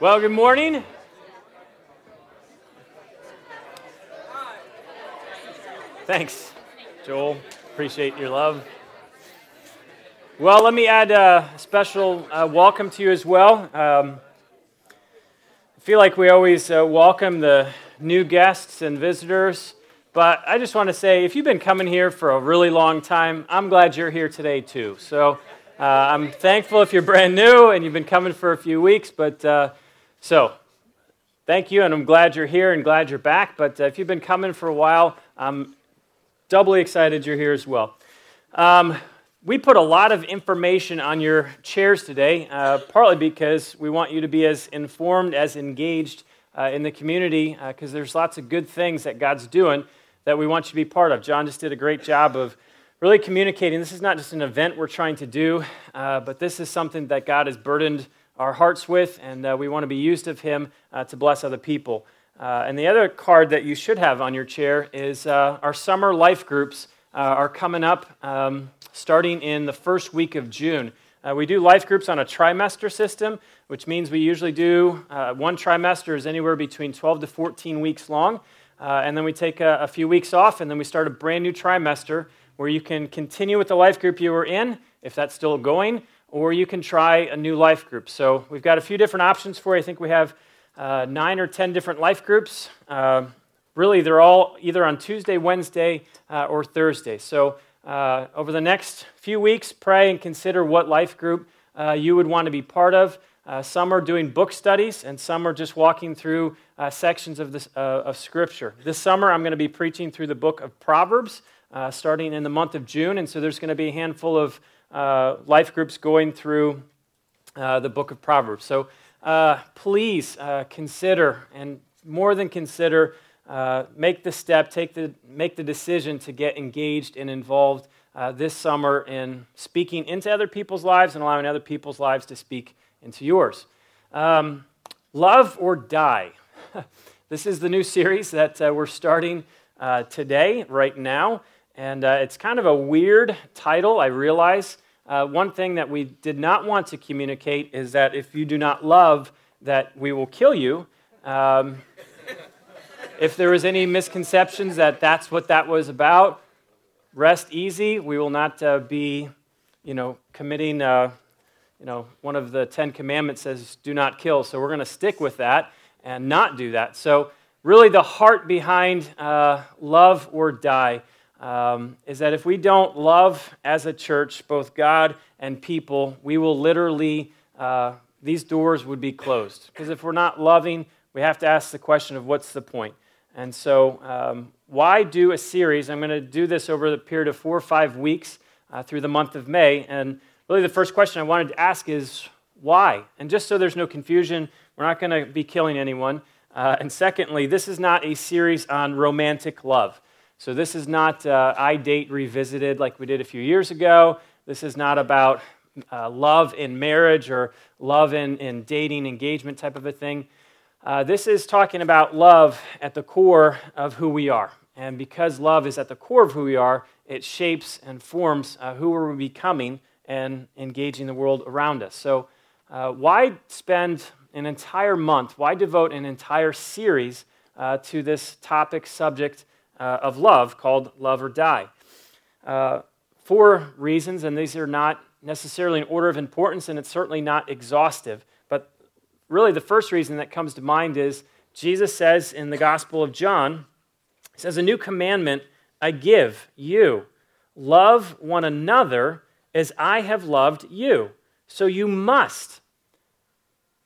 Well, good morning. Thanks, Joel. Appreciate your love. Well, let me add a special welcome to you as well. I feel like we always welcome the new guests and visitors, but I just want to say, if you've been coming here for a really long time, I'm glad you're here today too. So I'm thankful if you're brand new and you've been coming for a few weeks, but so thank you, and I'm glad you're here and glad you're back. But if you've been coming for a while, I'm doubly excited you're here as well. We put a lot of information on your chairs today, partly because we want you to be as informed, as engaged in the community, because there's lots of good things that God's doing that we want you to be part of. John just did a great job of really communicating. This is not just an event we're trying to do, but this is something that God has burdened our hearts with, and we want to be used of Him to bless other people. And the other card that you should have on your chair is our summer life groups are coming up starting in the first week of June. We do life groups on a trimester system, which means we usually do one trimester is anywhere between 12 to 14 weeks long, and then we take a few weeks off, and then we start a brand new trimester where you can continue with the life group you were in, if that's still going, or you can try a new life group. So we've got a few different options for you. I think we have 9 or 10 different life groups. Really, they're all either on Tuesday, Wednesday, or Thursday. So over the next few weeks, pray and consider what life group you would want to be part of. Some are doing book studies, and some are just walking through sections of, this, of Scripture. This summer, I'm going to be preaching through the book of Proverbs, starting in the month of June, and so there's going to be a handful of life groups going through the book of Proverbs. So please consider, and more than consider, make the step, make the decision to get engaged and involved this summer in speaking into other people's lives and allowing other people's lives to speak into yours. Love or die. This is the new series that we're starting today, right now. And it's kind of a weird title, I realize. One thing that we did not want to communicate is that if you do not love, that we will kill you. If there was any misconceptions that that's what that was about, rest easy. We will not be, committing, one of the 10 Commandments says, do not kill. So we're going to stick with that and not do that. So really the heart behind love or die is that if we don't love as a church, both God and people, we will literally, these doors would be closed. Because if we're not loving, we have to ask the question of what's the point? And so why do a series? I'm going to do this over the period of 4 or 5 weeks through the month of May. And really the first question I wanted to ask is why? And just so there's no confusion, we're not going to be killing anyone. And secondly, this is not a series on romantic love. So this is not I Date Revisited like we did a few years ago. This is not about love in marriage or love in dating, engagement type of a thing. This is talking about love at the core of who we are. And because love is at the core of who we are, it shapes and forms who we're becoming and engaging the world around us. So why spend an entire month, why devote an entire series to this topic, subject, of love called Love or Die. 4 reasons, and these are not necessarily in order of importance, and it's certainly not exhaustive. But really the first reason that comes to mind is Jesus says in the Gospel of John, He says, "A new commandment I give you, love one another as I have loved you. So you must,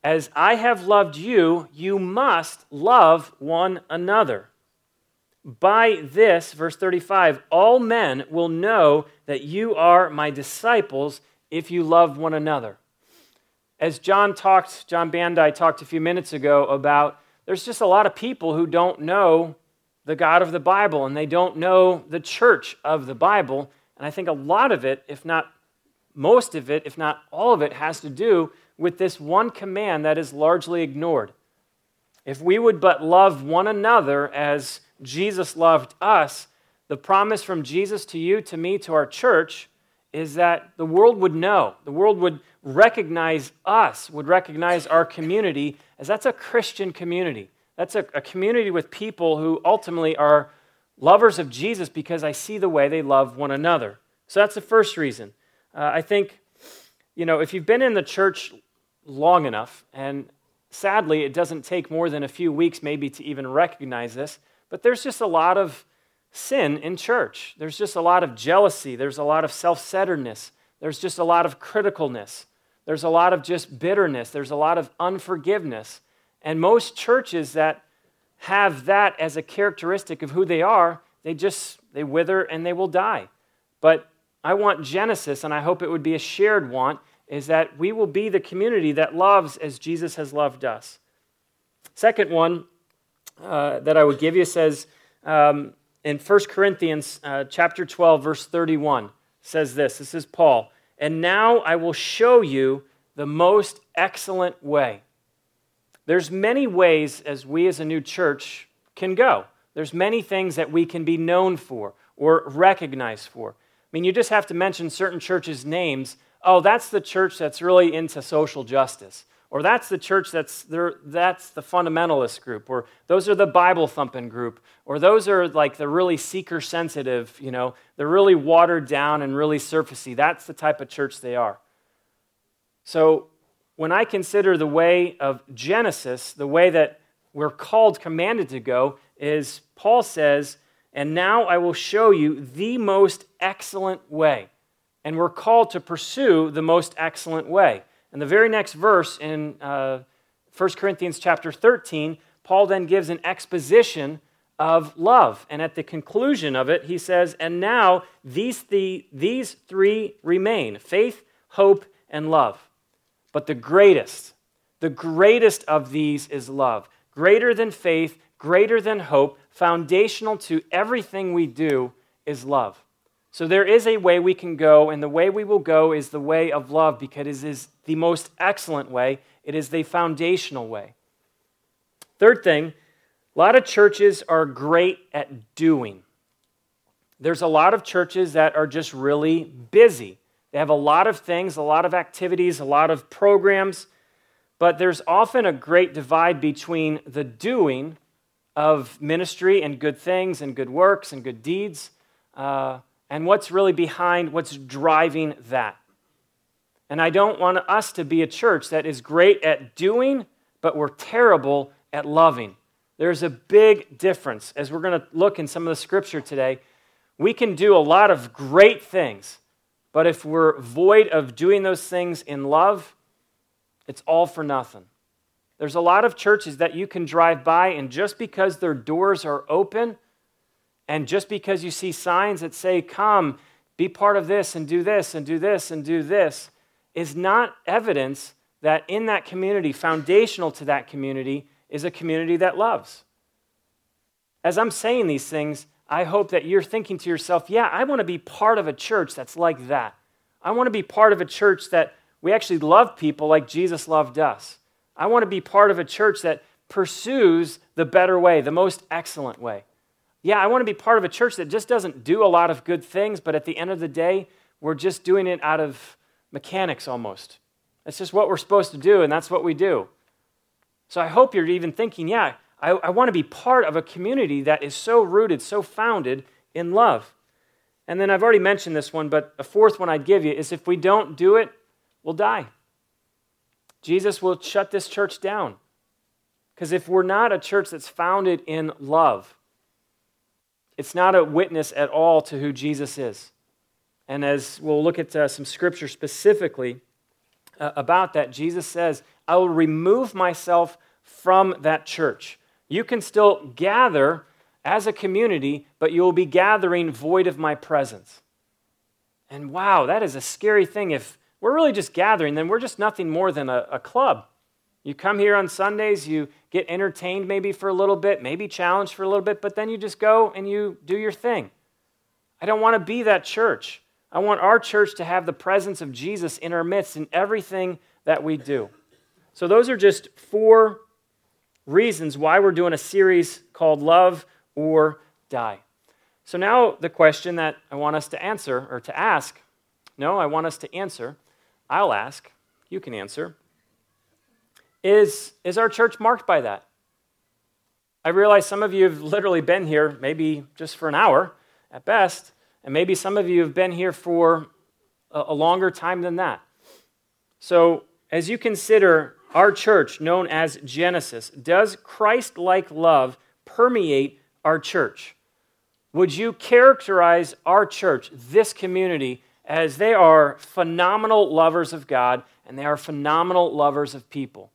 as I have loved you, you must love one another. By this, verse 35, all men will know that you are my disciples if you love one another." As John Bandai talked a few minutes ago about, there's just a lot of people who don't know the God of the Bible, and they don't know the church of the Bible. And I think a lot of it, if not most of it, if not all of it, has to do with this one command that is largely ignored. If we would but love one another as Jesus loved us, the promise from Jesus to you, to me, to our church, is that the world would know. The world would recognize us, would recognize our community as that's a Christian community. That's a community with people who ultimately are lovers of Jesus because I see the way they love one another. So that's the first reason. I think, you know, if you've been in the church long enough, and sadly it doesn't take more than a few weeks maybe to even recognize this, but there's just a lot of sin in church. There's just a lot of jealousy. There's a lot of self-centeredness. There's just a lot of criticalness. There's a lot of just bitterness. There's a lot of unforgiveness. And most churches that have that as a characteristic of who they are, they wither and they will die. But I want Genesis, and I hope it would be a shared want, is that we will be the community that loves as Jesus has loved us. Second one that I would give you says, in 1 Corinthians chapter 12, verse 31, says this. This is Paul. And now I will show you the most excellent way. There's many ways as we as a new church can go. There's many things that we can be known for or recognized for. I mean, you just have to mention certain churches' names. Oh, that's the church that's really into social justice. Or that's the church that's the fundamentalist group, or those are the Bible-thumping group, or those are like the really seeker-sensitive, you know, they're really watered down and really surfacey. That's the type of church they are. So when I consider the way of Genesis, the way that we're commanded to go, is Paul says, and now I will show you the most excellent way. And we're called to pursue the most excellent way. And the very next verse in 1 Corinthians chapter 13, Paul then gives an exposition of love. And at the conclusion of it, he says, and now these three remain, faith, hope, and love. But the greatest of these is love. Greater than faith, greater than hope, foundational to everything we do is love. So there is a way we can go, and the way we will go is the way of love because it is the most excellent way. It is the foundational way. Third thing, a lot of churches are great at doing. There's a lot of churches that are just really busy. They have a lot of things, a lot of activities, a lot of programs, but there's often a great divide between the doing of ministry and good things and good works and good deeds, and what's really behind, what's driving that. And I don't want us to be a church that is great at doing, but we're terrible at loving. There's a big difference. As we're going to look in some of the scripture today, we can do a lot of great things, but if we're void of doing those things in love, it's all for nothing. There's a lot of churches that you can drive by, and just because their doors are open, and just because you see signs that say, come, be part of this and do this and do this and do this, is not evidence that in that community, foundational to that community, is a community that loves. As I'm saying these things, I hope that you're thinking to yourself, yeah, I want to be part of a church that's like that. I want to be part of a church that we actually love people like Jesus loved us. I want to be part of a church that pursues the better way, the most excellent way. Yeah, I want to be part of a church that just doesn't do a lot of good things, but at the end of the day, we're just doing it out of mechanics almost. That's just what we're supposed to do, and that's what we do. So I hope you're even thinking, yeah, I want to be part of a community that is so rooted, so founded in love. And then I've already mentioned this one, but a fourth one I'd give you is if we don't do it, we'll die. Jesus will shut this church down. Because if we're not a church that's founded in love, it's not a witness at all to who Jesus is. And as we'll look at some scripture specifically about that, Jesus says, I will remove myself from that church. You can still gather as a community, but you will be gathering void of my presence. And wow, that is a scary thing. If we're really just gathering, then we're just nothing more than a club. You come here on Sundays, you get entertained maybe for a little bit, maybe challenged for a little bit, but then you just go and you do your thing. I don't want to be that church. I want our church to have the presence of Jesus in our midst in everything that we do. So those are just four reasons why we're doing a series called Love or Die. So now the question that I want us to answer, or to ask, no, I want us to answer, I'll ask, You can answer. Is our church marked by that? I realize some of you have literally been here maybe just for an hour at best, and maybe some of you have been here for a longer time than that. So as you consider our church known as Genesis, does Christ-like love permeate our church? Would you characterize our church, this community, as they are phenomenal lovers of God and they are phenomenal lovers of people?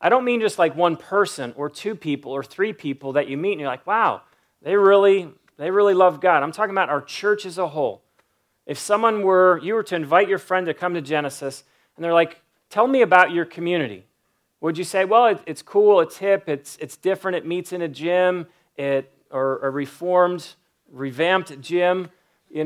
I don't mean just like one person or two people or three people that you meet and you're like, wow, they really love God. I'm talking about our church as a whole. If you were to invite your friend to come to Genesis and they're like, tell me about your community. Would you say, well, it's cool, it's hip, it's different, it meets in a gym, or a reformed, revamped gym, a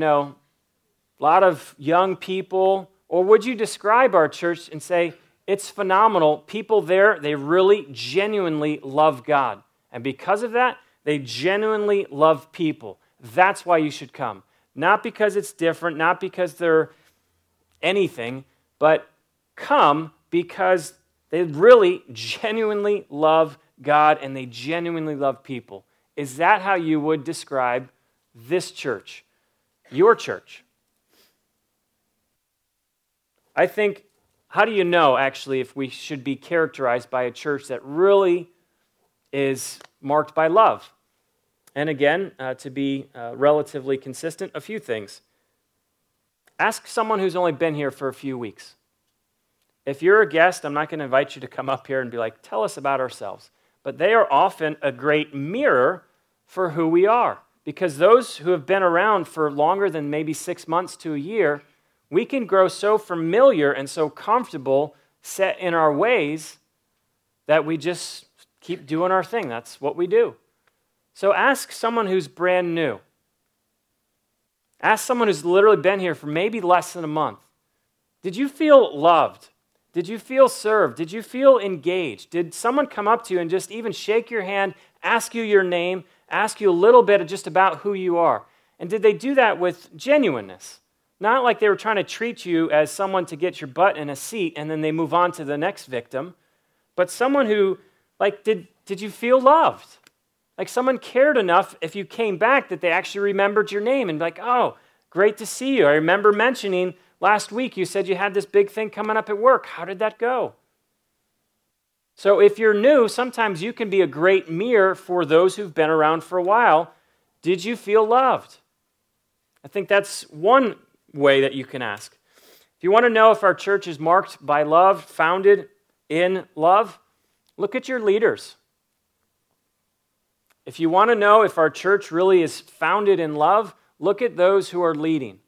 lot of young people? Or would you describe our church and say, it's phenomenal. People there, they really genuinely love God. And because of that, they genuinely love people. That's why you should come. Not because it's different, not because they're anything, but come because they really genuinely love God and they genuinely love people. Is that how you would describe this church, your church? I think, how do you know, actually, if we should be characterized by a church that really is marked by love? And again, to be relatively consistent, a few things. Ask someone who's only been here for a few weeks. If you're a guest, I'm not going to invite you to come up here and be like, tell us about ourselves. But they are often a great mirror for who we are. Because those who have been around for longer than maybe 6 months to a year, we can grow so familiar and so comfortable, set in our ways, that we just keep doing our thing. That's what we do. So ask someone who's brand new. Ask someone who's literally been here for maybe less than a month. Did you feel loved? Did you feel served? Did you feel engaged? Did someone come up to you and just even shake your hand, ask you your name, ask you a little bit just about who you are? And did they do that with genuineness? Not like they were trying to treat you as someone to get your butt in a seat and then they move on to the next victim, but someone who, like, did you feel loved? Like someone cared enough if you came back that they actually remembered your name and be like, oh, great to see you. I remember mentioning last week you said you had this big thing coming up at work. How did that go? So if you're new, sometimes you can be a great mirror for those who've been around for a while. Did you feel loved? I think that's one way that you can ask. If you want to know if our church is marked by love, founded in love, look at your leaders. If you want to know if our church really is founded in love, look at those who are leading.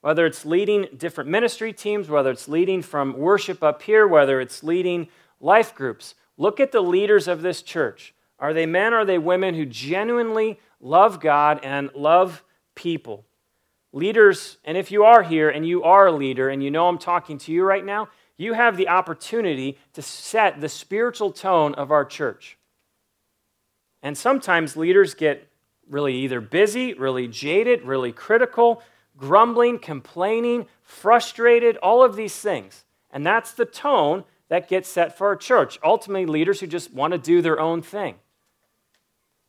Whether it's leading different ministry teams, whether it's leading from worship up here, whether it's leading life groups, look at the leaders of this church. Are they men, are they women who genuinely love God and love people? Leaders, and if you are here and you are a leader and you know I'm talking to you right now, you have the opportunity to set the spiritual tone of our church. And sometimes leaders get really either busy, really jaded, really critical, grumbling, complaining, frustrated, all of these things. And that's the tone that gets set for our church. Ultimately, leaders who just want to do their own thing.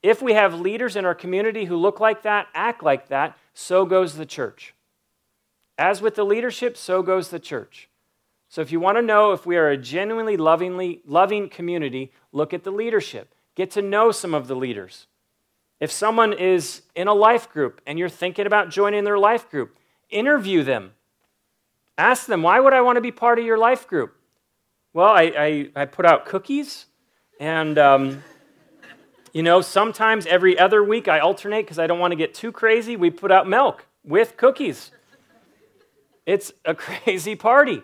If we have leaders in our community who look like that, act like that, so goes the church. As with the leadership, so goes the church. So if you want to know if we are a genuinely loving community, look at the leadership. Get to know some of the leaders. If someone is in a life group and you're thinking about joining their life group, interview them. Ask them, why would I want to be part of your life group? Well, I put out cookies and... sometimes every other week I alternate because I don't want to get too crazy. We put out milk with cookies. It's a crazy party.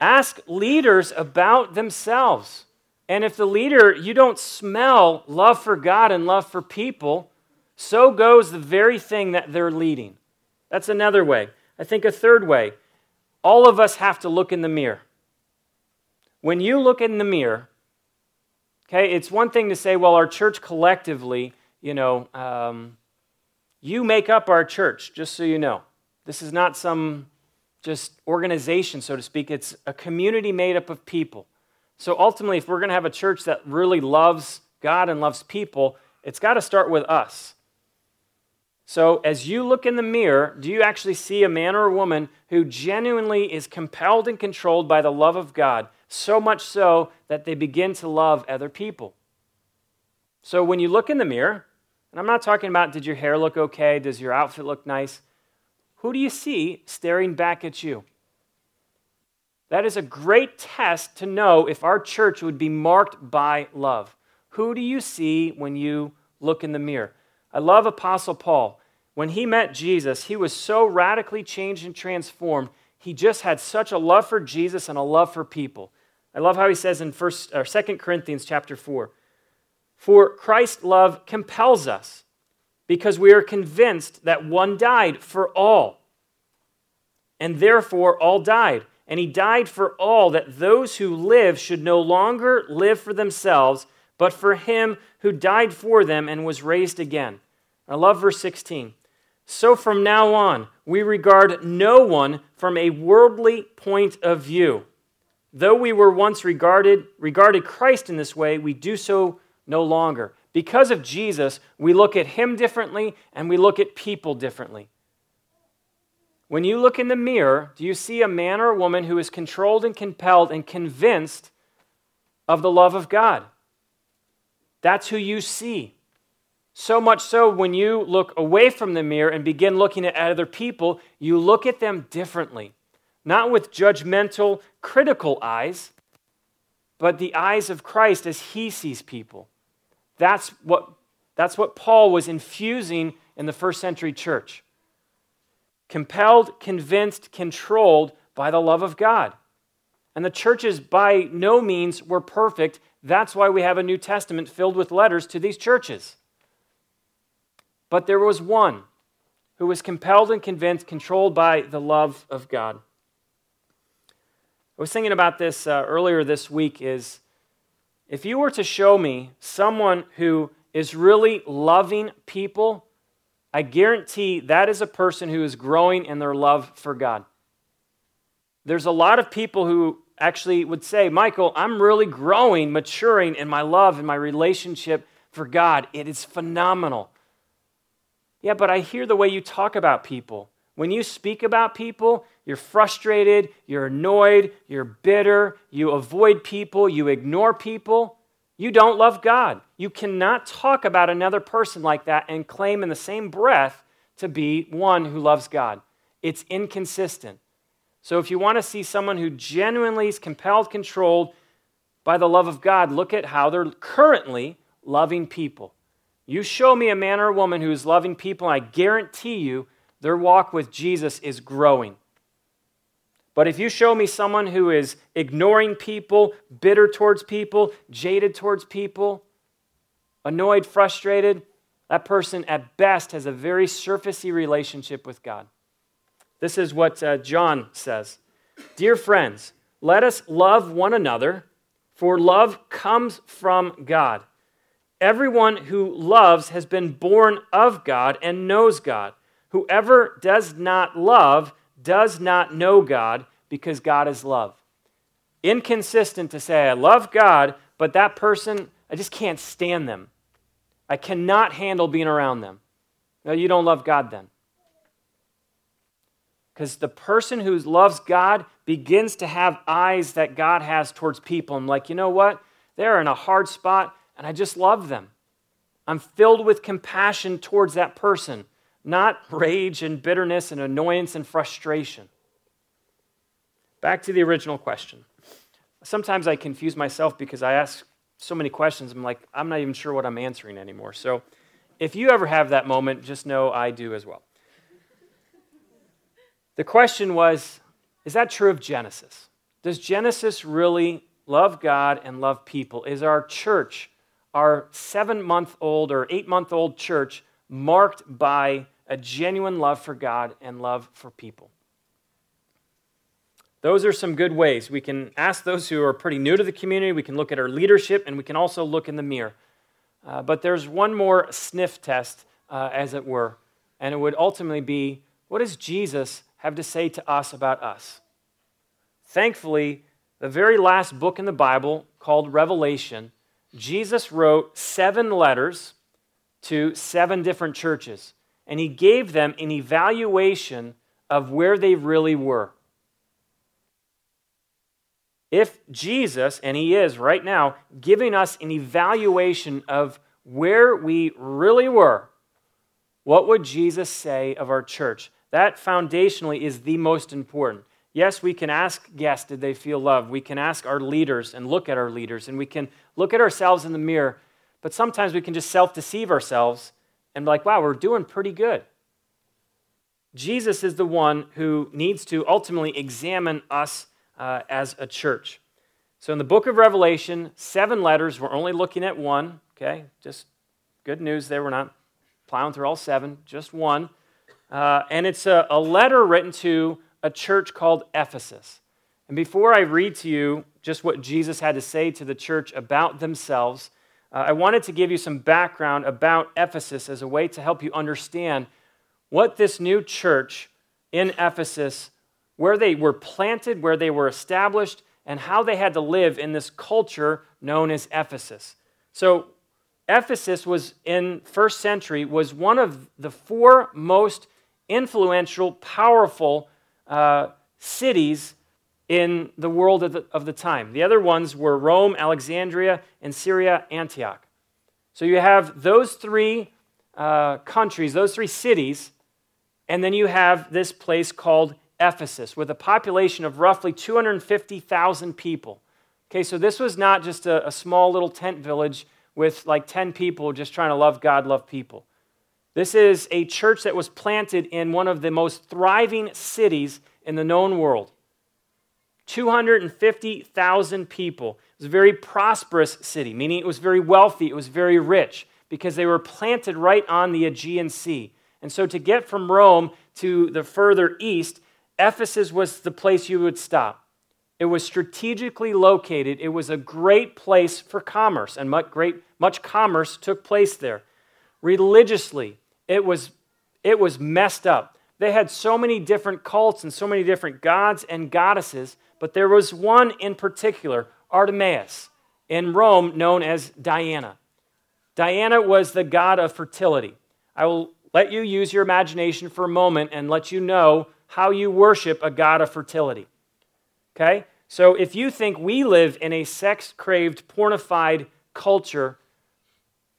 Ask leaders about themselves. And if the leader, you don't smell love for God and love for people, so goes the very thing that they're leading. That's another way. I think a third way, all of us have to look in the mirror. When you look in the mirror, okay, it's one thing to say, well, our church collectively, you make up our church, just so you know. This is not some just organization, so to speak. It's a community made up of people. So ultimately, if we're going to have a church that really loves God and loves people, it's got to start with us. So as you look in the mirror, do you actually see a man or a woman who genuinely is compelled and controlled by the love of God, so much so that they begin to love other people? So when you look in the mirror, and I'm not talking about did your hair look okay, does your outfit look nice, who do you see staring back at you? That is a great test to know if our church would be marked by love. Who do you see when you look in the mirror? I love Apostle Paul. When he met Jesus, he was so radically changed and transformed. He just had such a love for Jesus and a love for people. I love how he says in 2 Corinthians chapter 4, "For Christ's love compels us, because we are convinced that one died for all, and therefore all died. And he died for all, that those who live should no longer live for themselves, but for him who died for them and was raised again." I love verse 16. "So from now on, we regard no one from a worldly point of view. Though we were once regarded Christ in this way, we do so no longer." Because of Jesus, we look at him differently and we look at people differently. When you look in the mirror, do you see a man or a woman who is controlled and compelled and convinced of the love of God? That's who you see. So much so, when you look away from the mirror and begin looking at other people, you look at them differently. Not with judgmental, critical eyes, but the eyes of Christ as he sees people. That's what Paul was infusing in the first century church. Compelled, convinced, controlled by the love of God. And the churches by no means were perfect. That's why we have a New Testament filled with letters to these churches. But there was one who was compelled and convinced, controlled by the love of God. I was thinking about this earlier this week, is if you were to show me someone who is really loving people, I guarantee that is a person who is growing in their love for God. There's a lot of people who actually would say, "Michael, I'm really growing, maturing in my love and my relationship for God. It is phenomenal." Yeah, but I hear the way you talk about people. When you speak about people, you're frustrated, you're annoyed, you're bitter, you avoid people, you ignore people. You don't love God. You cannot talk about another person like that and claim in the same breath to be one who loves God. It's inconsistent. So if you want to see someone who genuinely is compelled, controlled by the love of God, look at how they're currently loving people. You show me a man or a woman who is loving people, and I guarantee you their walk with Jesus is growing. But if you show me someone who is ignoring people, bitter towards people, jaded towards people, annoyed, frustrated, that person at best has a very surfacey relationship with God. This is what John says. "Dear friends, let us love one another, for love comes from God. Everyone who loves has been born of God and knows God. Whoever does not love does not know God, because God is love." Inconsistent to say, "I love God, but that person, I just can't stand them. I cannot handle being around them." No, you don't love God then. Because the person who loves God begins to have eyes that God has towards people. I'm like, you know what? They're in a hard spot, and I just love them. I'm filled with compassion towards that person, not rage and bitterness and annoyance and frustration. Back to the original question. Sometimes I confuse myself because I ask so many questions. I'm like, I'm not even sure what I'm answering anymore. So if you ever have that moment, just know I do as well. The question was, is that true of Genesis? Does Genesis really love God and love people? Is our church, our 7-month-old or 8-month-old church, marked by a genuine love for God and love for people? Those are some good ways. We can ask those who are pretty new to the community. We can look at our leadership, and we can also look in the mirror. But there's one more sniff test, as it were, and it would ultimately be, what is Jesus have to say to us about us. Thankfully, the very last book in the Bible, called Revelation, Jesus wrote 7 letters to 7 different churches, and he gave them an evaluation of where they really were. If Jesus, and he is right now, giving us an evaluation of where we really were, what would Jesus say of our church? That foundationally is the most important. Yes, we can ask guests, did they feel loved? We can ask our leaders and look at our leaders, and we can look at ourselves in the mirror, but sometimes we can just self-deceive ourselves and be like, wow, we're doing pretty good. Jesus is the one who needs to ultimately examine us as a church. So in the book of Revelation, 7 letters, we're only looking at 1, okay? Just good news there, we're not plowing through all 7, just 1. And it's a letter written to a church called Ephesus. And before I read to you just what Jesus had to say to the church about themselves, I wanted to give you some background about Ephesus as a way to help you understand what this new church in Ephesus, where they were planted, where they were established, and how they had to live in this culture known as Ephesus. So Ephesus was, in first century, was one of the 4 most influential, powerful cities in the world of the time. The other ones were Rome, Alexandria, and Syria, Antioch. So you have those 3 countries, those 3 cities, and then you have this place called Ephesus with a population of roughly 250,000 people. Okay, so this was not just a small little tent village with like 10 people just trying to love God, love people. This is a church that was planted in one of the most thriving cities in the known world. 250,000 people. It was a very prosperous city, meaning it was very wealthy, it was very rich, because they were planted right on the Aegean Sea. And so to get from Rome to the further east, Ephesus was the place you would stop. It was strategically located. It was a great place for commerce, and much commerce took place there. Religiously, it was messed up. They had so many different cults and so many different gods and goddesses, but there was one in particular, Artemis, in Rome known as Diana. Diana was the god of fertility. I will let you use your imagination for a moment and let you know how you worship a god of fertility. Okay? So if you think we live in a sex-craved, pornified culture,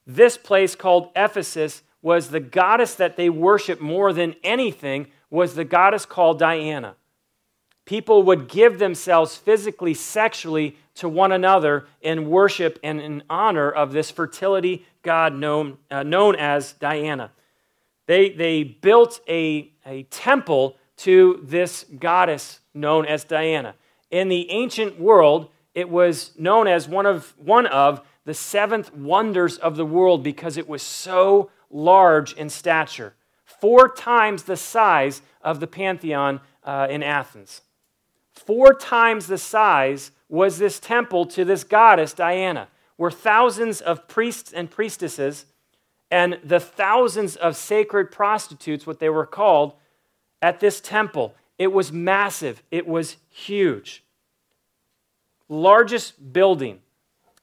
this place called Ephesus was the goddess that they worshiped more than anything, was the goddess called Diana. People would give themselves physically, sexually to one another in worship and in honor of this fertility god known as Diana. They built a temple to this goddess known as Diana. In the ancient world, it was known as one of the 7 wonders of the world because it was so large in stature, 4 times the size of the Pantheon in Athens. 4 times the size was this temple to this goddess Diana, where thousands of priests and priestesses and the thousands of sacred prostitutes, what they were called, at this temple. It was massive. It was huge. Largest building.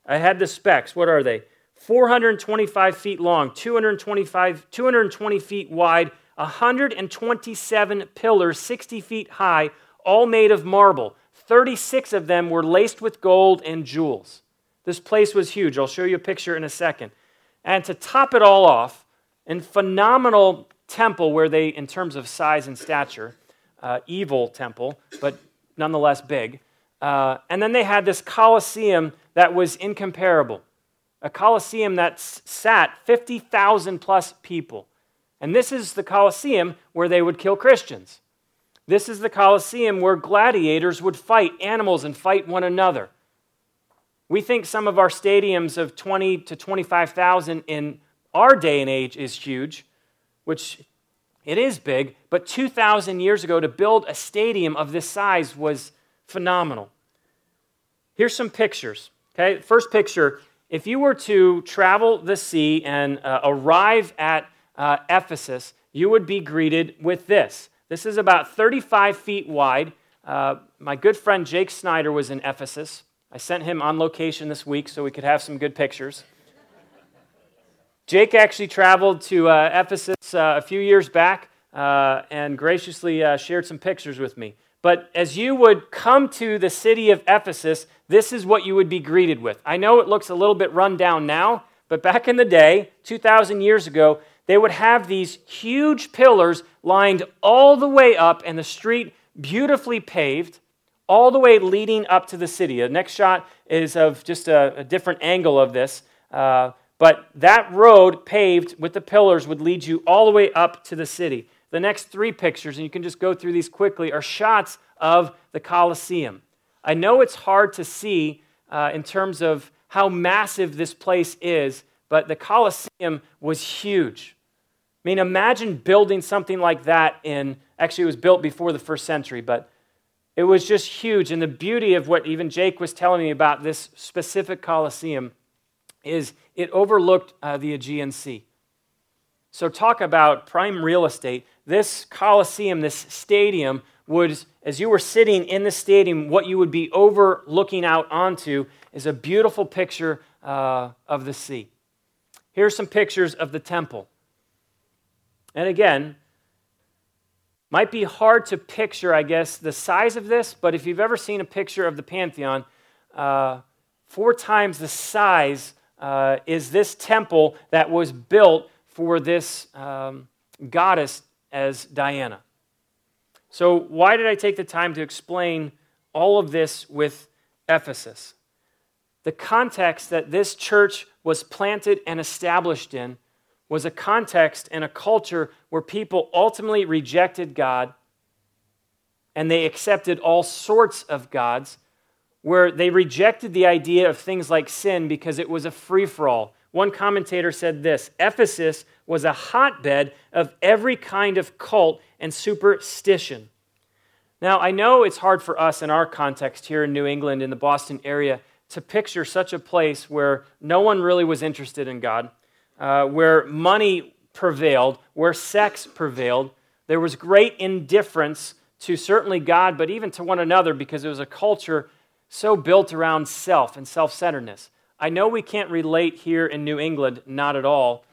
I had the specs. What are they? 425 feet long, 220 feet wide, 127 pillars, 60 feet high, all made of marble. 36 of them were laced with gold and jewels. This place was huge. I'll show you a picture in a second. And to top it all off, in phenomenal temple where they, in terms of size and stature, evil temple, but nonetheless big. And then they had this Colosseum that was incomparable. A Colosseum that sat 50,000 plus people. And this is the Colosseum where they would kill Christians. This is the Colosseum where gladiators would fight animals and fight one another. We think some of our stadiums of 20 to 25,000 in our day and age is huge, which it is big, but 2,000 years ago to build a stadium of this size was phenomenal. Here's some pictures. Okay, first picture. If you were to travel the sea and arrive at Ephesus, you would be greeted with this. This is about 35 feet wide. My good friend Jake Snyder was in Ephesus. I sent him on location this week so we could have some good pictures. Jake actually traveled to Ephesus a few years back and graciously shared some pictures with me. But as you would come to the city of Ephesus, this is what you would be greeted with. I know it looks a little bit run down now, but back in the day, 2,000 years ago, they would have these huge pillars lined all the way up and the street beautifully paved, all the way leading up to the city. The next shot is of just a different angle of this, but that road paved with the pillars would lead you all the way up to the city. The next three pictures, and you can just go through these quickly, are shots of the Colosseum. I know it's hard to see in terms of how massive this place is, but the Colosseum was huge. I mean, imagine building something like that actually it was built before the first century, but it was just huge. And the beauty of what even Jake was telling me about this specific Colosseum is it overlooked the Aegean Sea. So talk about prime real estate. This Colosseum, this stadium, would, as you were sitting in the stadium, what you would be overlooking out onto is a beautiful picture of the sea. Here's some pictures of the temple. And again, might be hard to picture, I guess, the size of this, but if you've ever seen a picture of the Pantheon, 4 times the size is this temple that was built for this goddess as Diana. So why did I take the time to explain all of this with Ephesus? The context that this church was planted and established in was a context and a culture where people ultimately rejected God and they accepted all sorts of gods, where they rejected the idea of things like sin because it was a free-for-all. One commentator said this: Ephesus was a hotbed of every kind of cult and superstition. Now, I know it's hard for us in our context here in New England, in the Boston area, to picture such a place where no one really was interested in God, where money prevailed, where sex prevailed. There was great indifference to certainly God, but even to one another, because it was a culture so built around self and self-centeredness. I know we can't relate here in New England, not at all.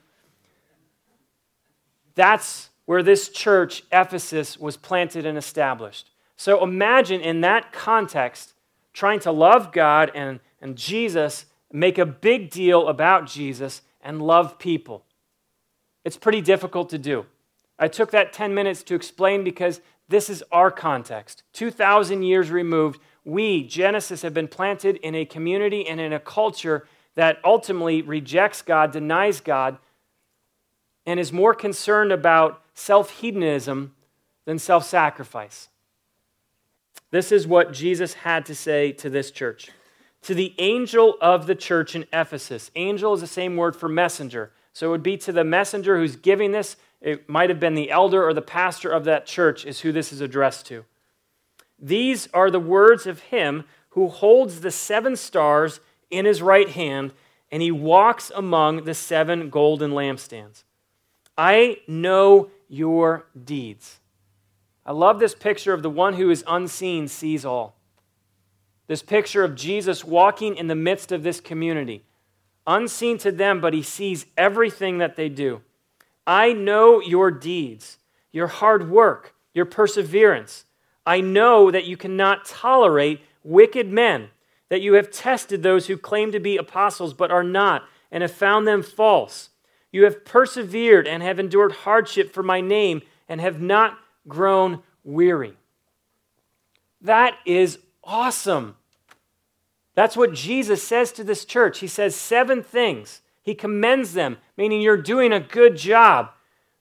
That's where this church, Ephesus, was planted and established. So imagine in that context, trying to love God and Jesus, make a big deal about Jesus, and love people. It's pretty difficult to do. I took that 10 minutes to explain because this is our context. 2,000 years removed, we, Genesis, have been planted in a community and in a culture that ultimately rejects God, denies God, and is more concerned about self-hedonism than self-sacrifice. This is what Jesus had to say to this church. To the angel of the church in Ephesus. Angel is the same word for messenger. So it would be to the messenger who's giving this. It might have been the elder or the pastor of that church is who this is addressed to. These are the words of him who holds the 7 stars in his right hand, and he walks among the 7 golden lampstands. I know your deeds. I love this picture of the one who is unseen sees all. This picture of Jesus walking in the midst of this community. Unseen to them, but he sees everything that they do. I know your deeds, your hard work, your perseverance. I know that you cannot tolerate wicked men, that you have tested those who claim to be apostles but are not, and have found them false. You have persevered and have endured hardship for my name, and have not grown weary. That is awesome. That's what Jesus says to this church. He says 7 things. He commends them, meaning you're doing a good job.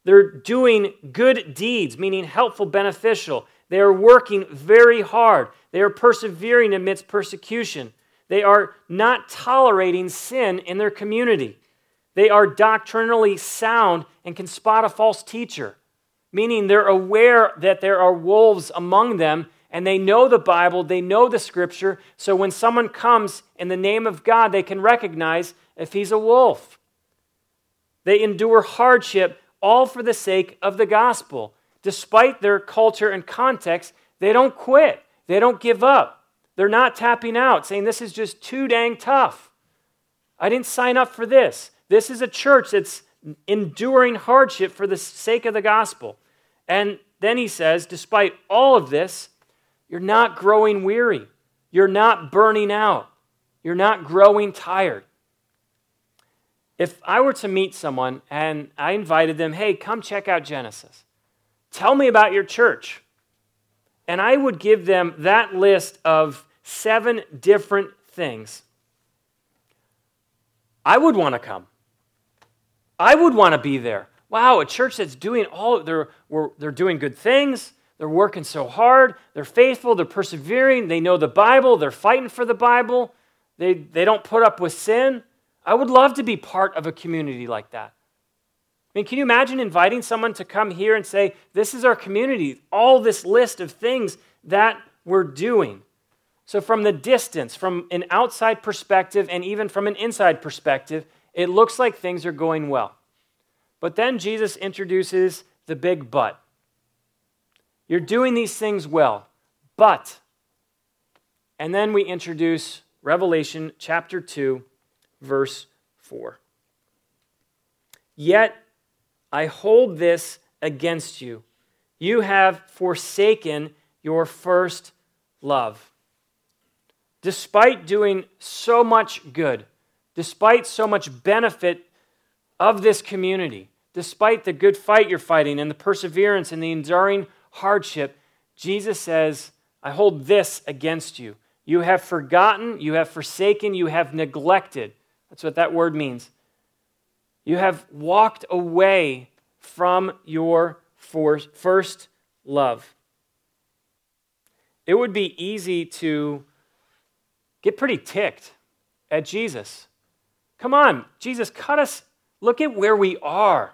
They're doing good deeds, meaning helpful, beneficial. They are working very hard. They are persevering amidst persecution. They are not tolerating sin in their community. They are doctrinally sound and can spot a false teacher, meaning they're aware that there are wolves among them, and they know the Bible, they know the Scripture, so when someone comes in the name of God, they can recognize if he's a wolf. They endure hardship all for the sake of the gospel. despite their culture and context, they don't quit. They don't give up. They're not tapping out, saying this is just too dang tough. I didn't sign up for this. This is a church that's enduring hardship for the sake of the gospel. And then he says, despite all of this, you're not growing weary. You're not burning out. You're not growing tired. If I were to meet someone and I invited them, hey, come check out Genesis. Tell me about your church. And I would give them that list of 7 different things, I would want to come. I would want to be there. Wow, a church that's doing all, they're doing good things, they're working so hard, they're faithful, they're persevering, they know the Bible, they're fighting for the Bible, they don't put up with sin. I would love to be part of a community like that. I mean, can you imagine inviting someone to come here and say, this is our community, all this list of things that we're doing? So from the distance, from an outside perspective, and even from an inside perspective, it looks like things are going well. But then Jesus introduces the big but. You're doing these things well, but. And then we introduce Revelation chapter 2, verse 4. Yet I hold this against you. You have forsaken your first love. Despite doing so much good, despite so much benefit of this community, despite the good fight you're fighting and the perseverance and the enduring hardship, Jesus says, I hold this against you. You have forgotten, you have forsaken, you have neglected. That's what that word means. You have walked away from your first love. It would be easy to get pretty ticked at Jesus. Come on, Jesus, cut us. Look at where we are.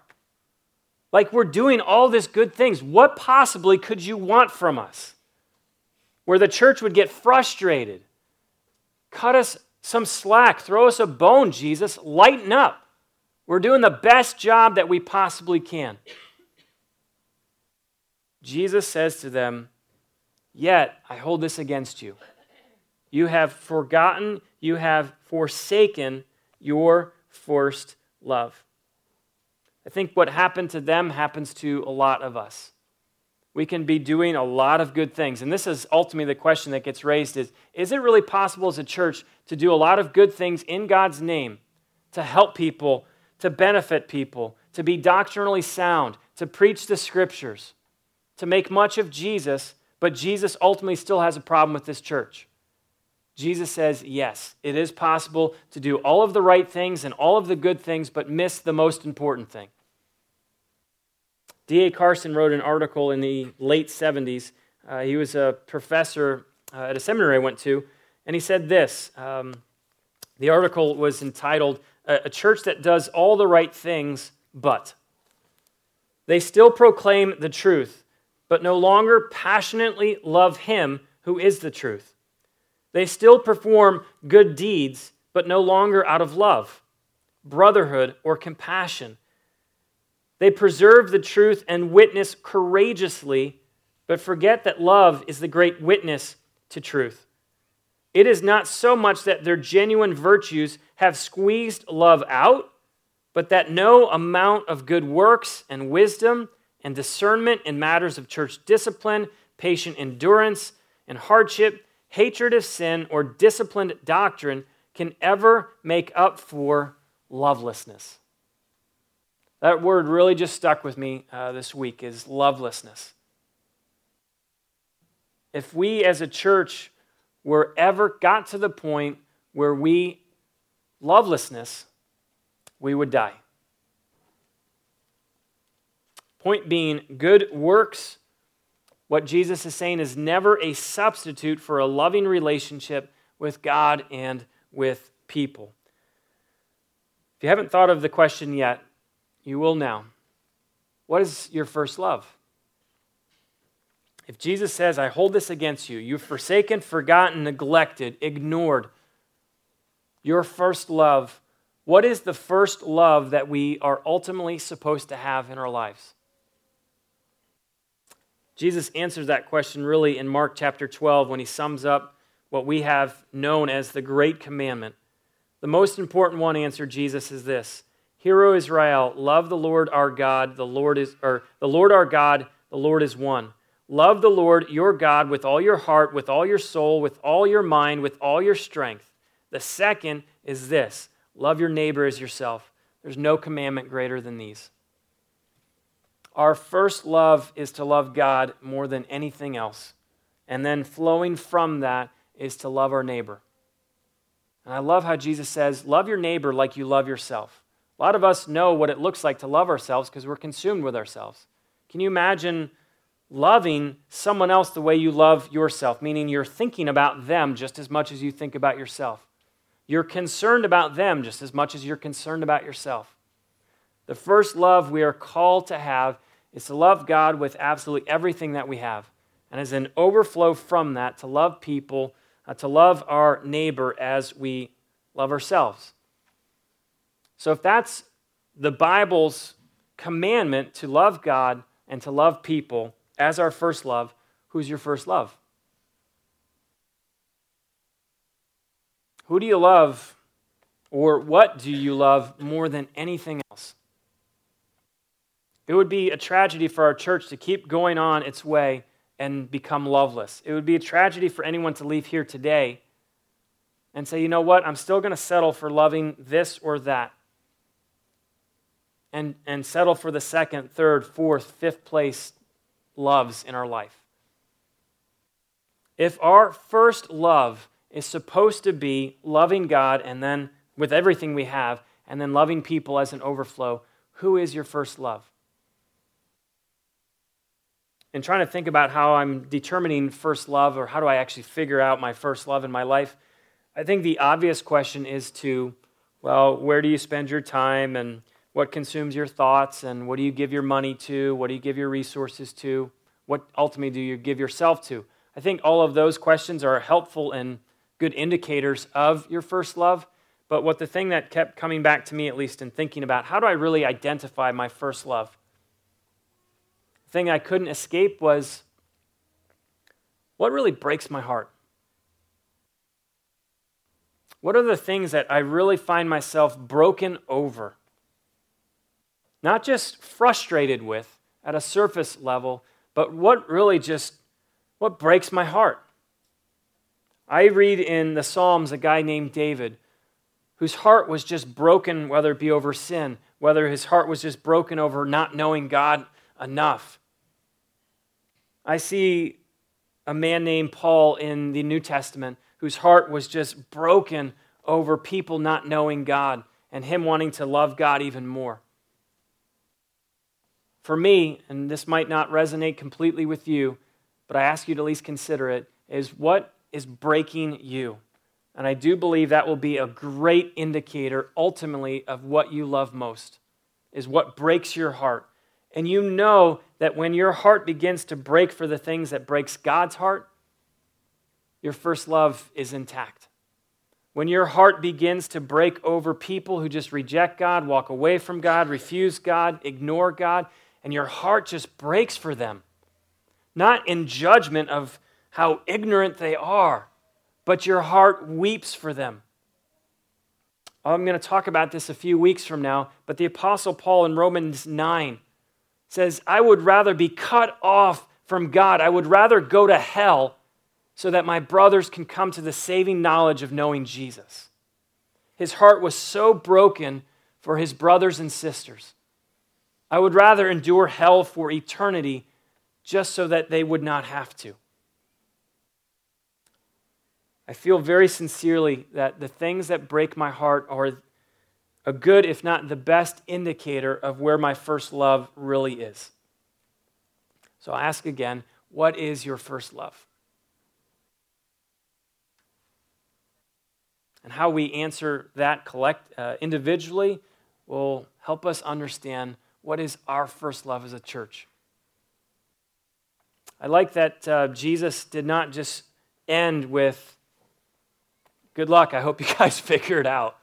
Like we're doing all these good things. What possibly could you want from us? Where the church would get frustrated. Cut us some slack. Throw us a bone, Jesus. Lighten up. We're doing the best job that we possibly can. Jesus says to them, yet I hold this against you. You have forgotten, you have forsaken your first love. I think what happened to them happens to a lot of us. We can be doing a lot of good things. And this is ultimately the question that gets raised is it really possible as a church to do a lot of good things in God's name, to help people, to benefit people, to be doctrinally sound, to preach the scriptures, to make much of Jesus, but Jesus ultimately still has a problem with this church? Jesus says, yes, it is possible to do all of the right things and all of the good things, but miss the most important thing. D.A. Carson wrote an article in the late 70s. He was a professor at a seminary I went to, and he said this. The article was entitled, A Church That Does All the Right Things, But. They still proclaim the truth, but no longer passionately love him who is the truth. They still perform good deeds, but no longer out of love, brotherhood, or compassion. They preserve the truth and witness courageously, but forget that love is the great witness to truth. It is not so much that their genuine virtues have squeezed love out, but that no amount of good works and wisdom and discernment in matters of church discipline, patient endurance, and hardship, hatred of sin, or disciplined doctrine can ever make up for lovelessness. That word really just stuck with me this week, is lovelessness. If we as a church were ever got to the point where we, lovelessness, we would die. Point being, good works, what Jesus is saying is never a substitute for a loving relationship with God and with people. If you haven't thought of the question yet, you will now. What is your first love? If Jesus says, I hold this against you, you've forsaken, forgotten, neglected, ignored your first love, what is the first love that we are ultimately supposed to have in our lives? Jesus answers that question really in Mark chapter 12 when he sums up what we have known as the Great Commandment. The most important one, answered Jesus, is this: Hear, O Israel, love the Lord our God, the Lord is one. Love the Lord your God with all your heart, with all your soul, with all your mind, with all your strength. The second is this: love your neighbor as yourself. There's no commandment greater than these. Our first love is to love God more than anything else. And then flowing from that is to love our neighbor. And I love how Jesus says, love your neighbor like you love yourself. A lot of us know what it looks like to love ourselves because we're consumed with ourselves. Can you imagine loving someone else the way you love yourself, meaning you're thinking about them just as much as you think about yourself? You're concerned about them just as much as you're concerned about yourself. The first love we are called to have is to love God with absolutely everything that we have. And as an overflow from that, to love people, to love our neighbor as we love ourselves. So if that's the Bible's commandment to love God and to love people as our first love, who's your first love? Who do you love, or what do you love more than anything else? It would be a tragedy for our church to keep going on its way and become loveless. It would be a tragedy for anyone to leave here today and say, you know what, I'm still going to settle for loving this or that, and settle for the second, third, fourth, fifth place loves in our life. If our first love is supposed to be loving God and then with everything we have, and then loving people as an overflow, who is your first love? And trying to think about how I'm determining first love, or how do I actually figure out my first love in my life, I think the obvious question is to, well, where do you spend your time, and what consumes your thoughts, and what do you give your money to? What do you give your resources to? What ultimately do you give yourself to? I think all of those questions are helpful and good indicators of your first love. But what the thing that kept coming back to me, at least in thinking about, how do I really identify my first love? Thing I couldn't escape was, what really breaks my heart? What are the things that I really find myself broken over? Not just frustrated with at a surface level, but what breaks my heart? I read in the Psalms a guy named David whose heart was just broken, whether it be over sin, whether his heart was just broken over not knowing God enough. I see a man named Paul in the New Testament whose heart was just broken over people not knowing God and him wanting to love God even more. For me, and this might not resonate completely with you, but I ask you to at least consider it, is what is breaking you? And I do believe that will be a great indicator ultimately of what you love most, is what breaks your heart. And you know that when your heart begins to break for the things that breaks God's heart, your first love is intact. When your heart begins to break over people who just reject God, walk away from God, refuse God, ignore God, and your heart just breaks for them, not in judgment of how ignorant they are, but your heart weeps for them. I'm going to talk about this a few weeks from now, but the Apostle Paul in Romans 9 says, I would rather be cut off from God. I would rather go to hell so that my brothers can come to the saving knowledge of knowing Jesus. His heart was so broken for his brothers and sisters. I would rather endure hell for eternity just so that they would not have to. I feel very sincerely that the things that break my heart are a good, if not the best, indicator of where my first love really is. So I ask again, what is your first love? And how we answer that individually will help us understand what is our first love as a church. I like that Jesus did not just end with, good luck, I hope you guys figure it out.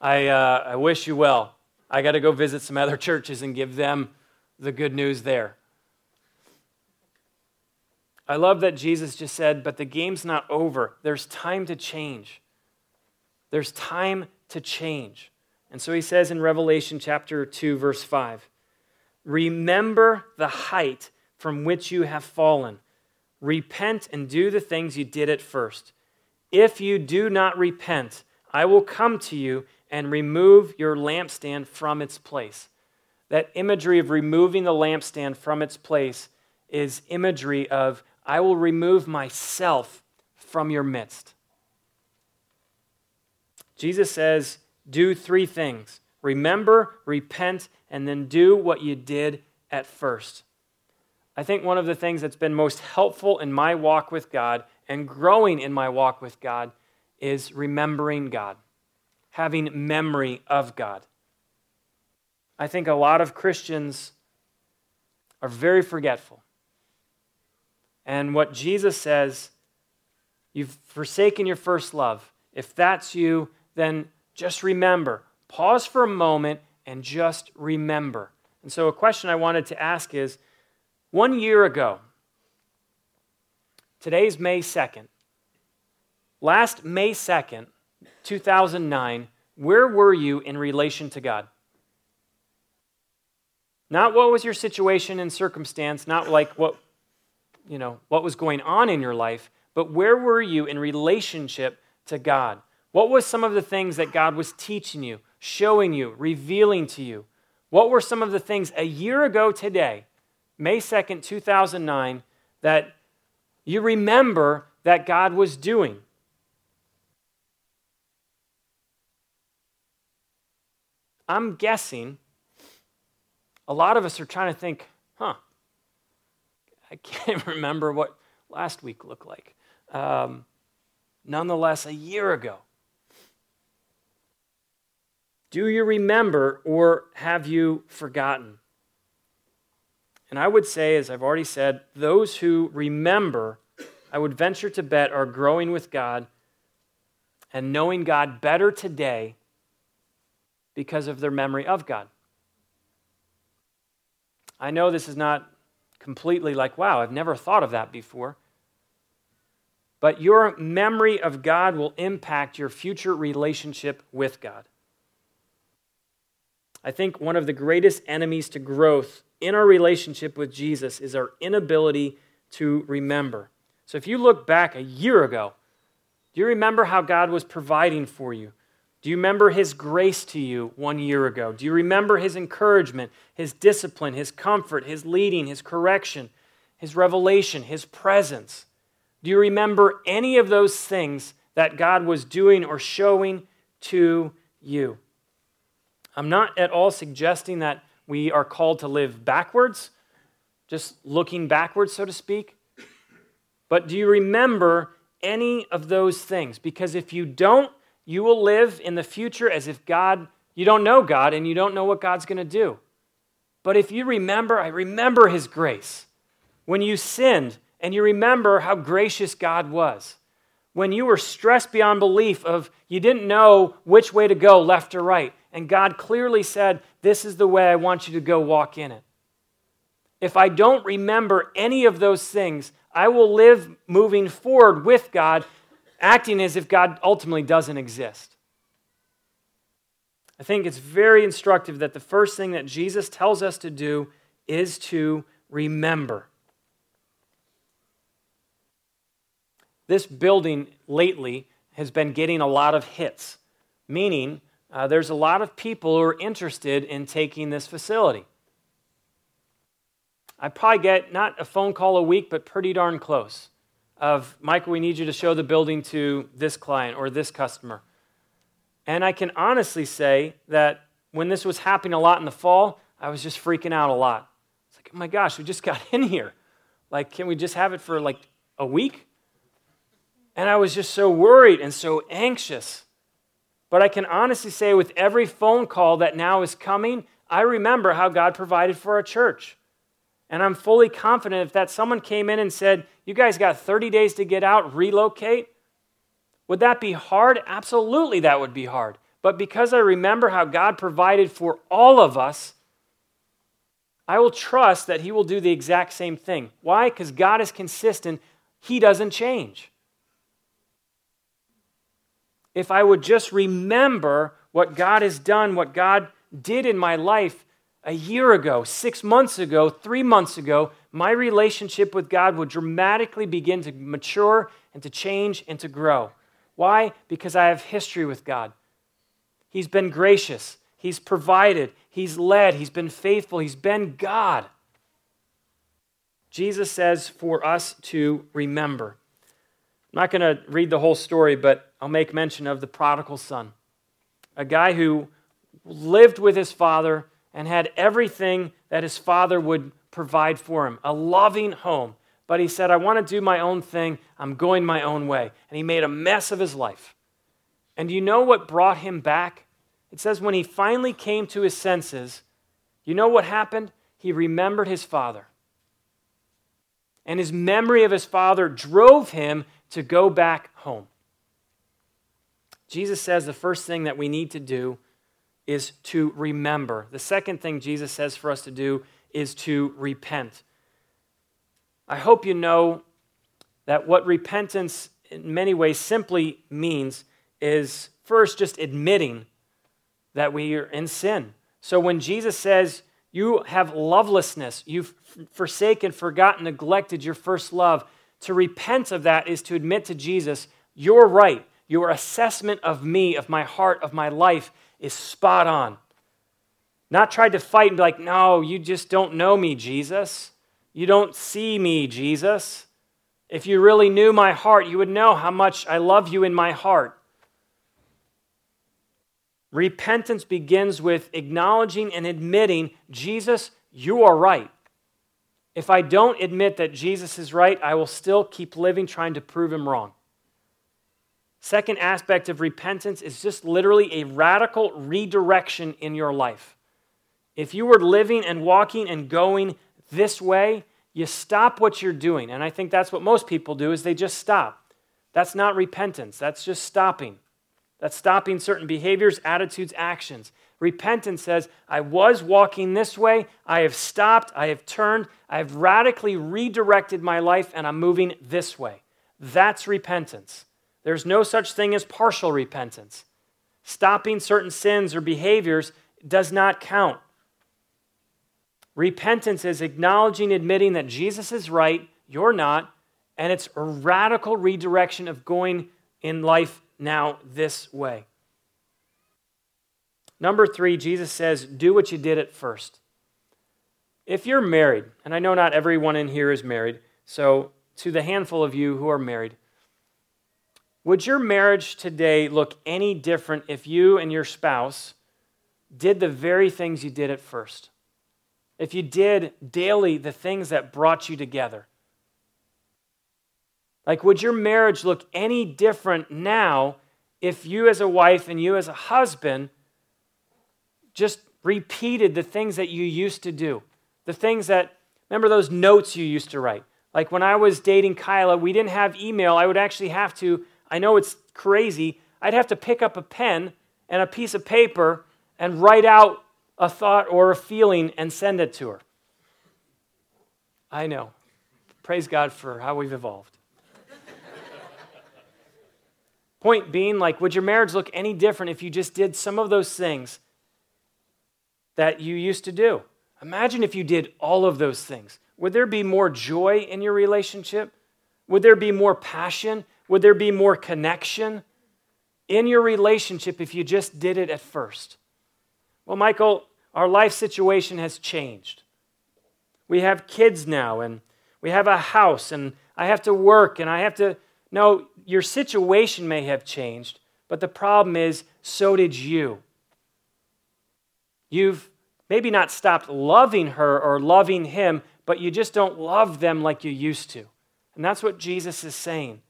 I wish you well. I got to go visit some other churches and give them the good news there. I love that Jesus just said, but the game's not over. There's time to change. There's time to change. And so he says in Revelation chapter 2, verse 5, remember the height from which you have fallen. Repent and do the things you did at first. If you do not repent, I will come to you and remove your lampstand from its place. That imagery of removing the lampstand from its place is imagery of, I will remove myself from your midst. Jesus says, do three things. Remember, repent, and then do what you did at first. I think one of the things that's been most helpful in my walk with God and growing in my walk with God is remembering God, having memory of God. I think a lot of Christians are very forgetful. And what Jesus says, you've forsaken your first love. If that's you, then just remember. Pause for a moment and just remember. And so a question I wanted to ask is, 1 year ago, today's May 2nd, last May 2nd, 2009, where were you in relation to God? Not what was your situation and circumstance, not like what was going on in your life, but where were you in relationship to God? What was some of the things that God was teaching you, showing you, revealing to you? What were some of the things a year ago today, May 2nd, 2009, that you remember that God was doing? I'm guessing a lot of us are trying to think, I can't remember what last week looked like. Nonetheless, a year ago. Do you remember or have you forgotten? And I would say, as I've already said, those who remember, I would venture to bet, are growing with God and knowing God better today because of their memory of God. I know this is not completely like, wow, I've never thought of that before. But your memory of God will impact your future relationship with God. I think one of the greatest enemies to growth in our relationship with Jesus is our inability to remember. So if you look back a year ago, do you remember how God was providing for you? Do you remember his grace to you 1 year ago? Do you remember his encouragement, his discipline, his comfort, his leading, his correction, his revelation, his presence? Do you remember any of those things that God was doing or showing to you? I'm not at all suggesting that we are called to live backwards, just looking backwards, so to speak. But do you remember any of those things? Because if you don't, you will live in the future as if you don't know God and you don't know what God's going to do. But if you remember, I remember his grace. When you sinned and you remember how gracious God was. When you were stressed beyond belief of you didn't know which way to go, left or right, and God clearly said, this is the way I want you to go, walk in it. If I don't remember any of those things, I will live moving forward with God, acting as if God ultimately doesn't exist. I think it's very instructive that the first thing that Jesus tells us to do is to remember. This building lately has been getting a lot of hits, meaning there's a lot of people who are interested in taking this facility. I probably get not a phone call a week, but pretty darn close of, Michael, we need you to show the building to this client or this customer. And I can honestly say that when this was happening a lot in the fall, I was just freaking out a lot. It's like, oh my gosh, we just got in here. Like, can we just have it for like a week? And I was just so worried and so anxious. But I can honestly say with every phone call that now is coming, I remember how God provided for our church. And I'm fully confident if that someone came in and said, you guys got 30 days to get out, relocate, would that be hard? Absolutely, that would be hard. But because I remember how God provided for all of us, I will trust that he will do the exact same thing. Why? Because God is consistent. He doesn't change. If I would just remember what God has done, what God did in my life a year ago, 6 months ago, 3 months ago, my relationship with God would dramatically begin to mature and to change and to grow. Why? Because I have history with God. He's been gracious. He's provided. He's led. He's been faithful. He's been God. Jesus says for us to remember. I'm not going to read the whole story, but I'll make mention of the prodigal son, a guy who lived with his father and had everything that his father would provide for him, a loving home. But he said, I want to do my own thing. I'm going my own way. And he made a mess of his life. And you know what brought him back? It says when he finally came to his senses, you know what happened? He remembered his father. And his memory of his father drove him to go back home. Jesus says the first thing that we need to do is to remember. The second thing Jesus says for us to do is to repent. I hope you know that what repentance in many ways simply means is first just admitting that we are in sin. So when Jesus says you have lovelessness, you've forsaken, forgotten, neglected your first love, to repent of that is to admit to Jesus, you're right. Your assessment of me, of my heart, of my life is spot on. Not try to fight and be like, no, you just don't know me, Jesus. You don't see me, Jesus. If you really knew my heart, you would know how much I love you in my heart. Repentance begins with acknowledging and admitting, Jesus, you are right. If I don't admit that Jesus is right, I will still keep living trying to prove him wrong. Second aspect of repentance is just literally a radical redirection in your life. If you were living and walking and going this way, you stop what you're doing. And I think that's what most people do is they just stop. That's not repentance. That's just stopping. That's stopping certain behaviors, attitudes, actions. Repentance says, I was walking this way. I have stopped. I have turned. I have radically redirected my life and I'm moving this way. That's repentance. There's no such thing as partial repentance. Stopping certain sins or behaviors does not count. Repentance is acknowledging, admitting that Jesus is right, you're not, and it's a radical redirection of going in life now this way. Number three, Jesus says, do what you did at first. If you're married, and I know not everyone in here is married, so to the handful of you who are married, would your marriage today look any different if you and your spouse did the very things you did at first? If you did daily the things that brought you together? Like, would your marriage look any different now if you as a wife and you as a husband just repeated the things that you used to do? The things that, remember those notes you used to write? Like when I was dating Kyla, we didn't have email. I would actually have to, I know it's crazy, I'd have to pick up a pen and a piece of paper and write out a thought or a feeling and send it to her. I know. Praise God for how we've evolved. Point being, like, would your marriage look any different if you just did some of those things that you used to do? Imagine if you did all of those things. Would there be more joy in your relationship? Would there be more passion? Would there be more connection in your relationship if you just did it at first? Well, Michael, our life situation has changed. We have kids now, and we have a house, and I have to work, and I have to... No, your situation may have changed, but the problem is, so did you. You've maybe not stopped loving her or loving him, but you just don't love them like you used to. And that's what Jesus is saying.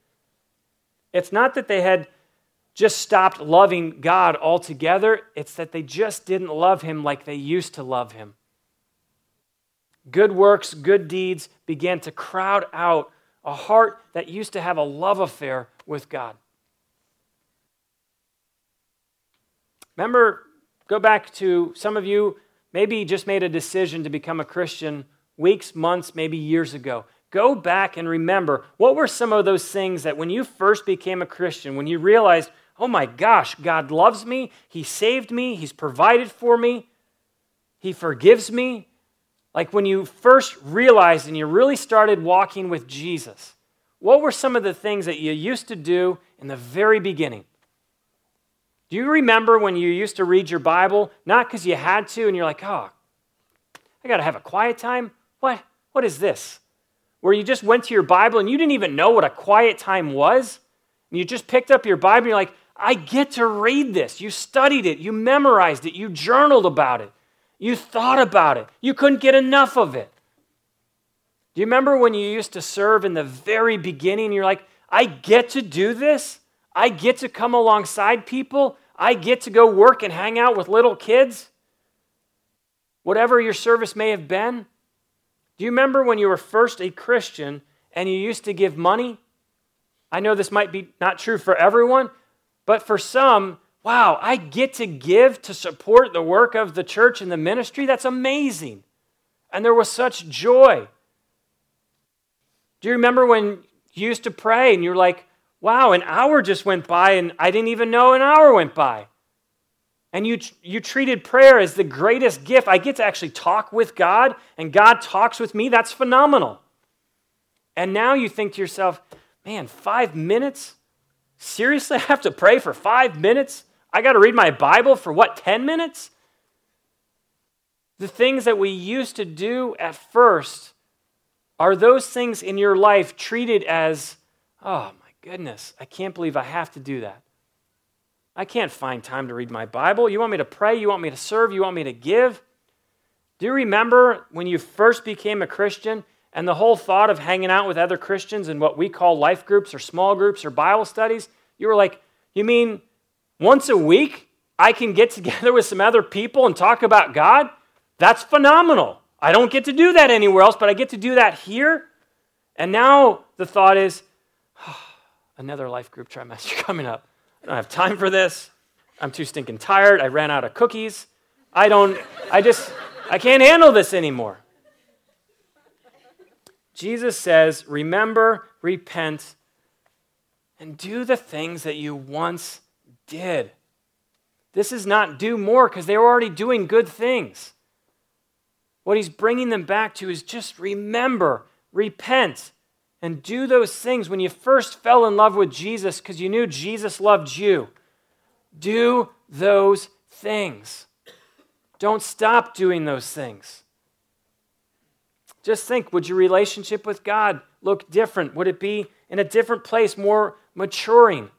It's not that they had just stopped loving God altogether. It's that they just didn't love him like they used to love him. Good works, good deeds began to crowd out a heart that used to have a love affair with God. Remember, go back to some of you Maybe you just made a decision to become a Christian weeks, months, maybe years ago. Go back and remember, what were some of those things that when you first became a Christian, when you realized, oh my gosh, God loves me, He saved me, He's provided for me, He forgives me. Like when you first realized and you really started walking with Jesus, what were some of the things that you used to do in the very beginning? Do you remember when you used to read your Bible, not because you had to, and you're like, oh, I got to have a quiet time? What is this? Where you just went to your Bible and you didn't even know what a quiet time was, and you just picked up your Bible and you're like, I get to read this. You studied it. You memorized it. You journaled about it. You thought about it. You couldn't get enough of it. Do you remember when you used to serve in the very beginning? You're like, I get to do this? I get to come alongside people? I get to go work and hang out with little kids? Whatever your service may have been, do you remember when you were first a Christian and you used to give money? I know this might be not true for everyone, but for some, wow, I get to give to support the work of the church and the ministry? That's amazing. And there was such joy. Do you remember when you used to pray and you're like, wow, an hour just went by and I didn't even know an hour went by? And you treated prayer as the greatest gift. I get to actually talk with God, and God talks with me. That's phenomenal. And now you think to yourself, man, 5 minutes? Seriously, I have to pray for 5 minutes? I got to read my Bible for what, 10 minutes? The things that we used to do at first, are those things in your life treated as, oh my goodness, I can't believe I have to do that. I can't find time to read my Bible. You want me to pray? You want me to serve? You want me to give? Do you remember when you first became a Christian and the whole thought of hanging out with other Christians in what we call life groups or small groups or Bible studies? You were like, you mean once a week I can get together with some other people and talk about God? That's phenomenal. I don't get to do that anywhere else, but I get to do that here. And now the thought is, oh, another life group trimester coming up. I don't have time for this. I'm too stinking tired. I ran out of cookies. I can't handle this anymore. Jesus says, remember, repent, and do the things that you once did. This is not do more because they were already doing good things. What he's bringing them back to is just remember, repent, and do those things when you first fell in love with Jesus because you knew Jesus loved you. Do those things. Don't stop doing those things. Just think, would your relationship with God look different? Would it be in a different place, more maturing,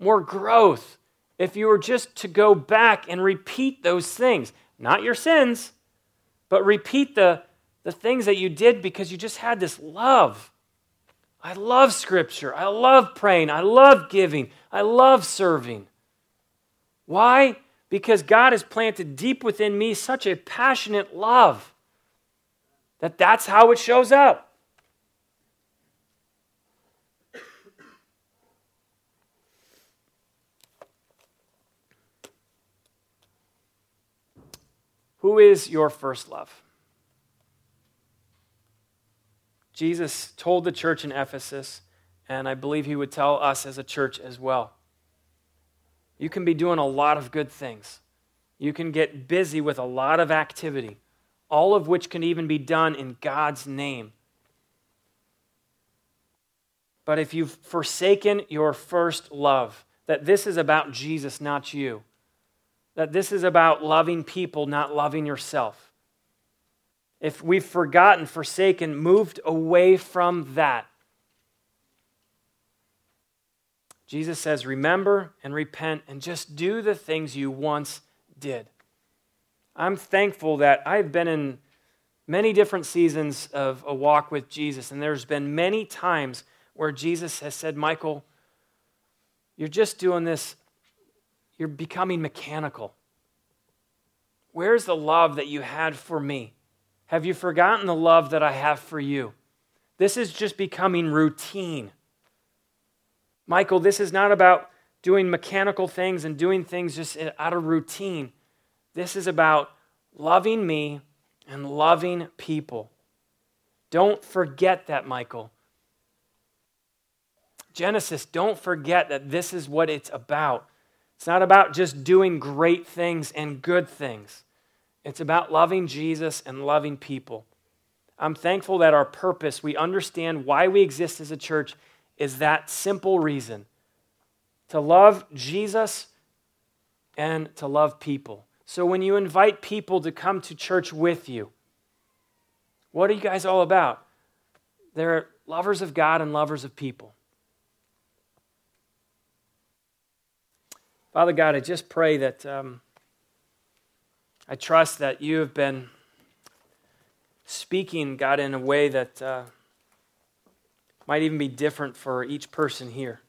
more growth, if you were just to go back and repeat those things? Not your sins, but repeat the things that you did because you just had this love. I love Scripture. I love praying. I love giving. I love serving. Why? Because God has planted deep within me such a passionate love that that's how it shows up. Who is your first love? Jesus told the church in Ephesus, and I believe he would tell us as a church as well. You can be doing a lot of good things. You can get busy with a lot of activity, all of which can even be done in God's name. But if you've forsaken your first love, that this is about Jesus, not you, that this is about loving people, not loving yourself, if we've forgotten, forsaken, moved away from that, Jesus says, remember and repent and just do the things you once did. I'm thankful that I've been in many different seasons of a walk with Jesus, and there's been many times where Jesus has said, Michael, you're just doing this, you're becoming mechanical. Where's the love that you had for me? Have you forgotten the love that I have for you? This is just becoming routine. Michael, this is not about doing mechanical things and doing things just out of routine. This is about loving me and loving people. Don't forget that, Michael. Genesis, don't forget that this is what it's about. It's not about just doing great things and good things. It's about loving Jesus and loving people. I'm thankful that our purpose, we understand why we exist as a church, is that simple reason. To love Jesus and to love people. So when you invite people to come to church with you, what are you guys all about? They're lovers of God and lovers of people. Father God, I just pray that I trust that you have been speaking, God, in a way that might even be different for each person here.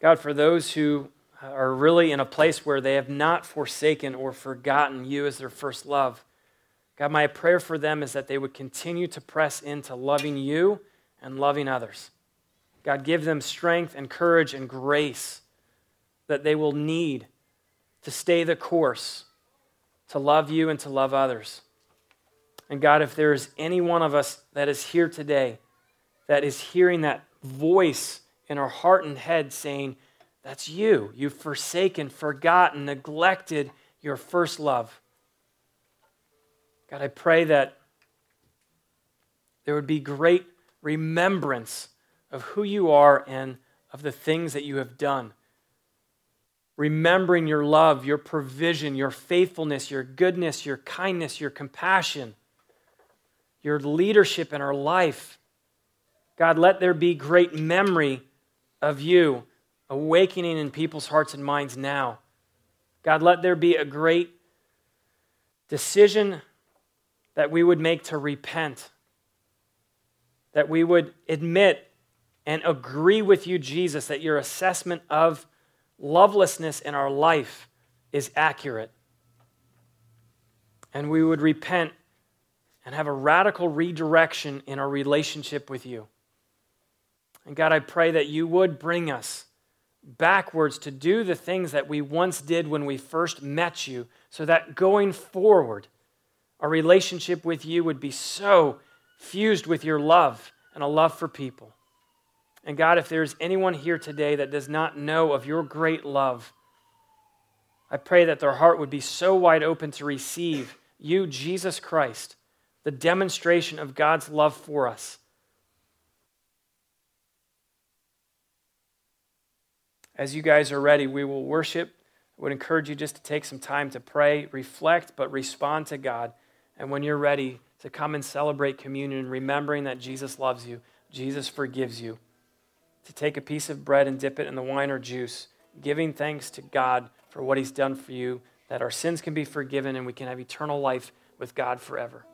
God, for those who are really in a place where they have not forsaken or forgotten you as their first love, God, my prayer for them is that they would continue to press into loving you and loving others. God, give them strength and courage and grace that they will need to stay the course, to love you and to love others. And God, if there is any one of us that is here today that is hearing that voice in our heart and head saying, that's you. You've forsaken, forgotten, neglected your first love. God, I pray that there would be great remembrance of who you are and of the things that you have done. Remembering your love, your provision, your faithfulness, your goodness, your kindness, your compassion, your leadership in our life. God, let there be great memory of you awakening in people's hearts and minds now. God, let there be a great decision that we would make to repent, that we would admit and agree with you, Jesus, that your assessment of lovelessness in our life is accurate. And we would repent and have a radical redirection in our relationship with you. And God, I pray that you would bring us backwards to do the things that we once did when we first met you, so that going forward, our relationship with you would be so fused with your love and a love for people. And God, if there's anyone here today that does not know of your great love, I pray that their heart would be so wide open to receive you, Jesus Christ, the demonstration of God's love for us. As you guys are ready, we will worship. I would encourage you just to take some time to pray, reflect, but respond to God. And when you're ready, to come and celebrate communion, remembering that Jesus loves you, Jesus forgives you. To take a piece of bread and dip it in the wine or juice, giving thanks to God for what he's done for you, that our sins can be forgiven and we can have eternal life with God forever.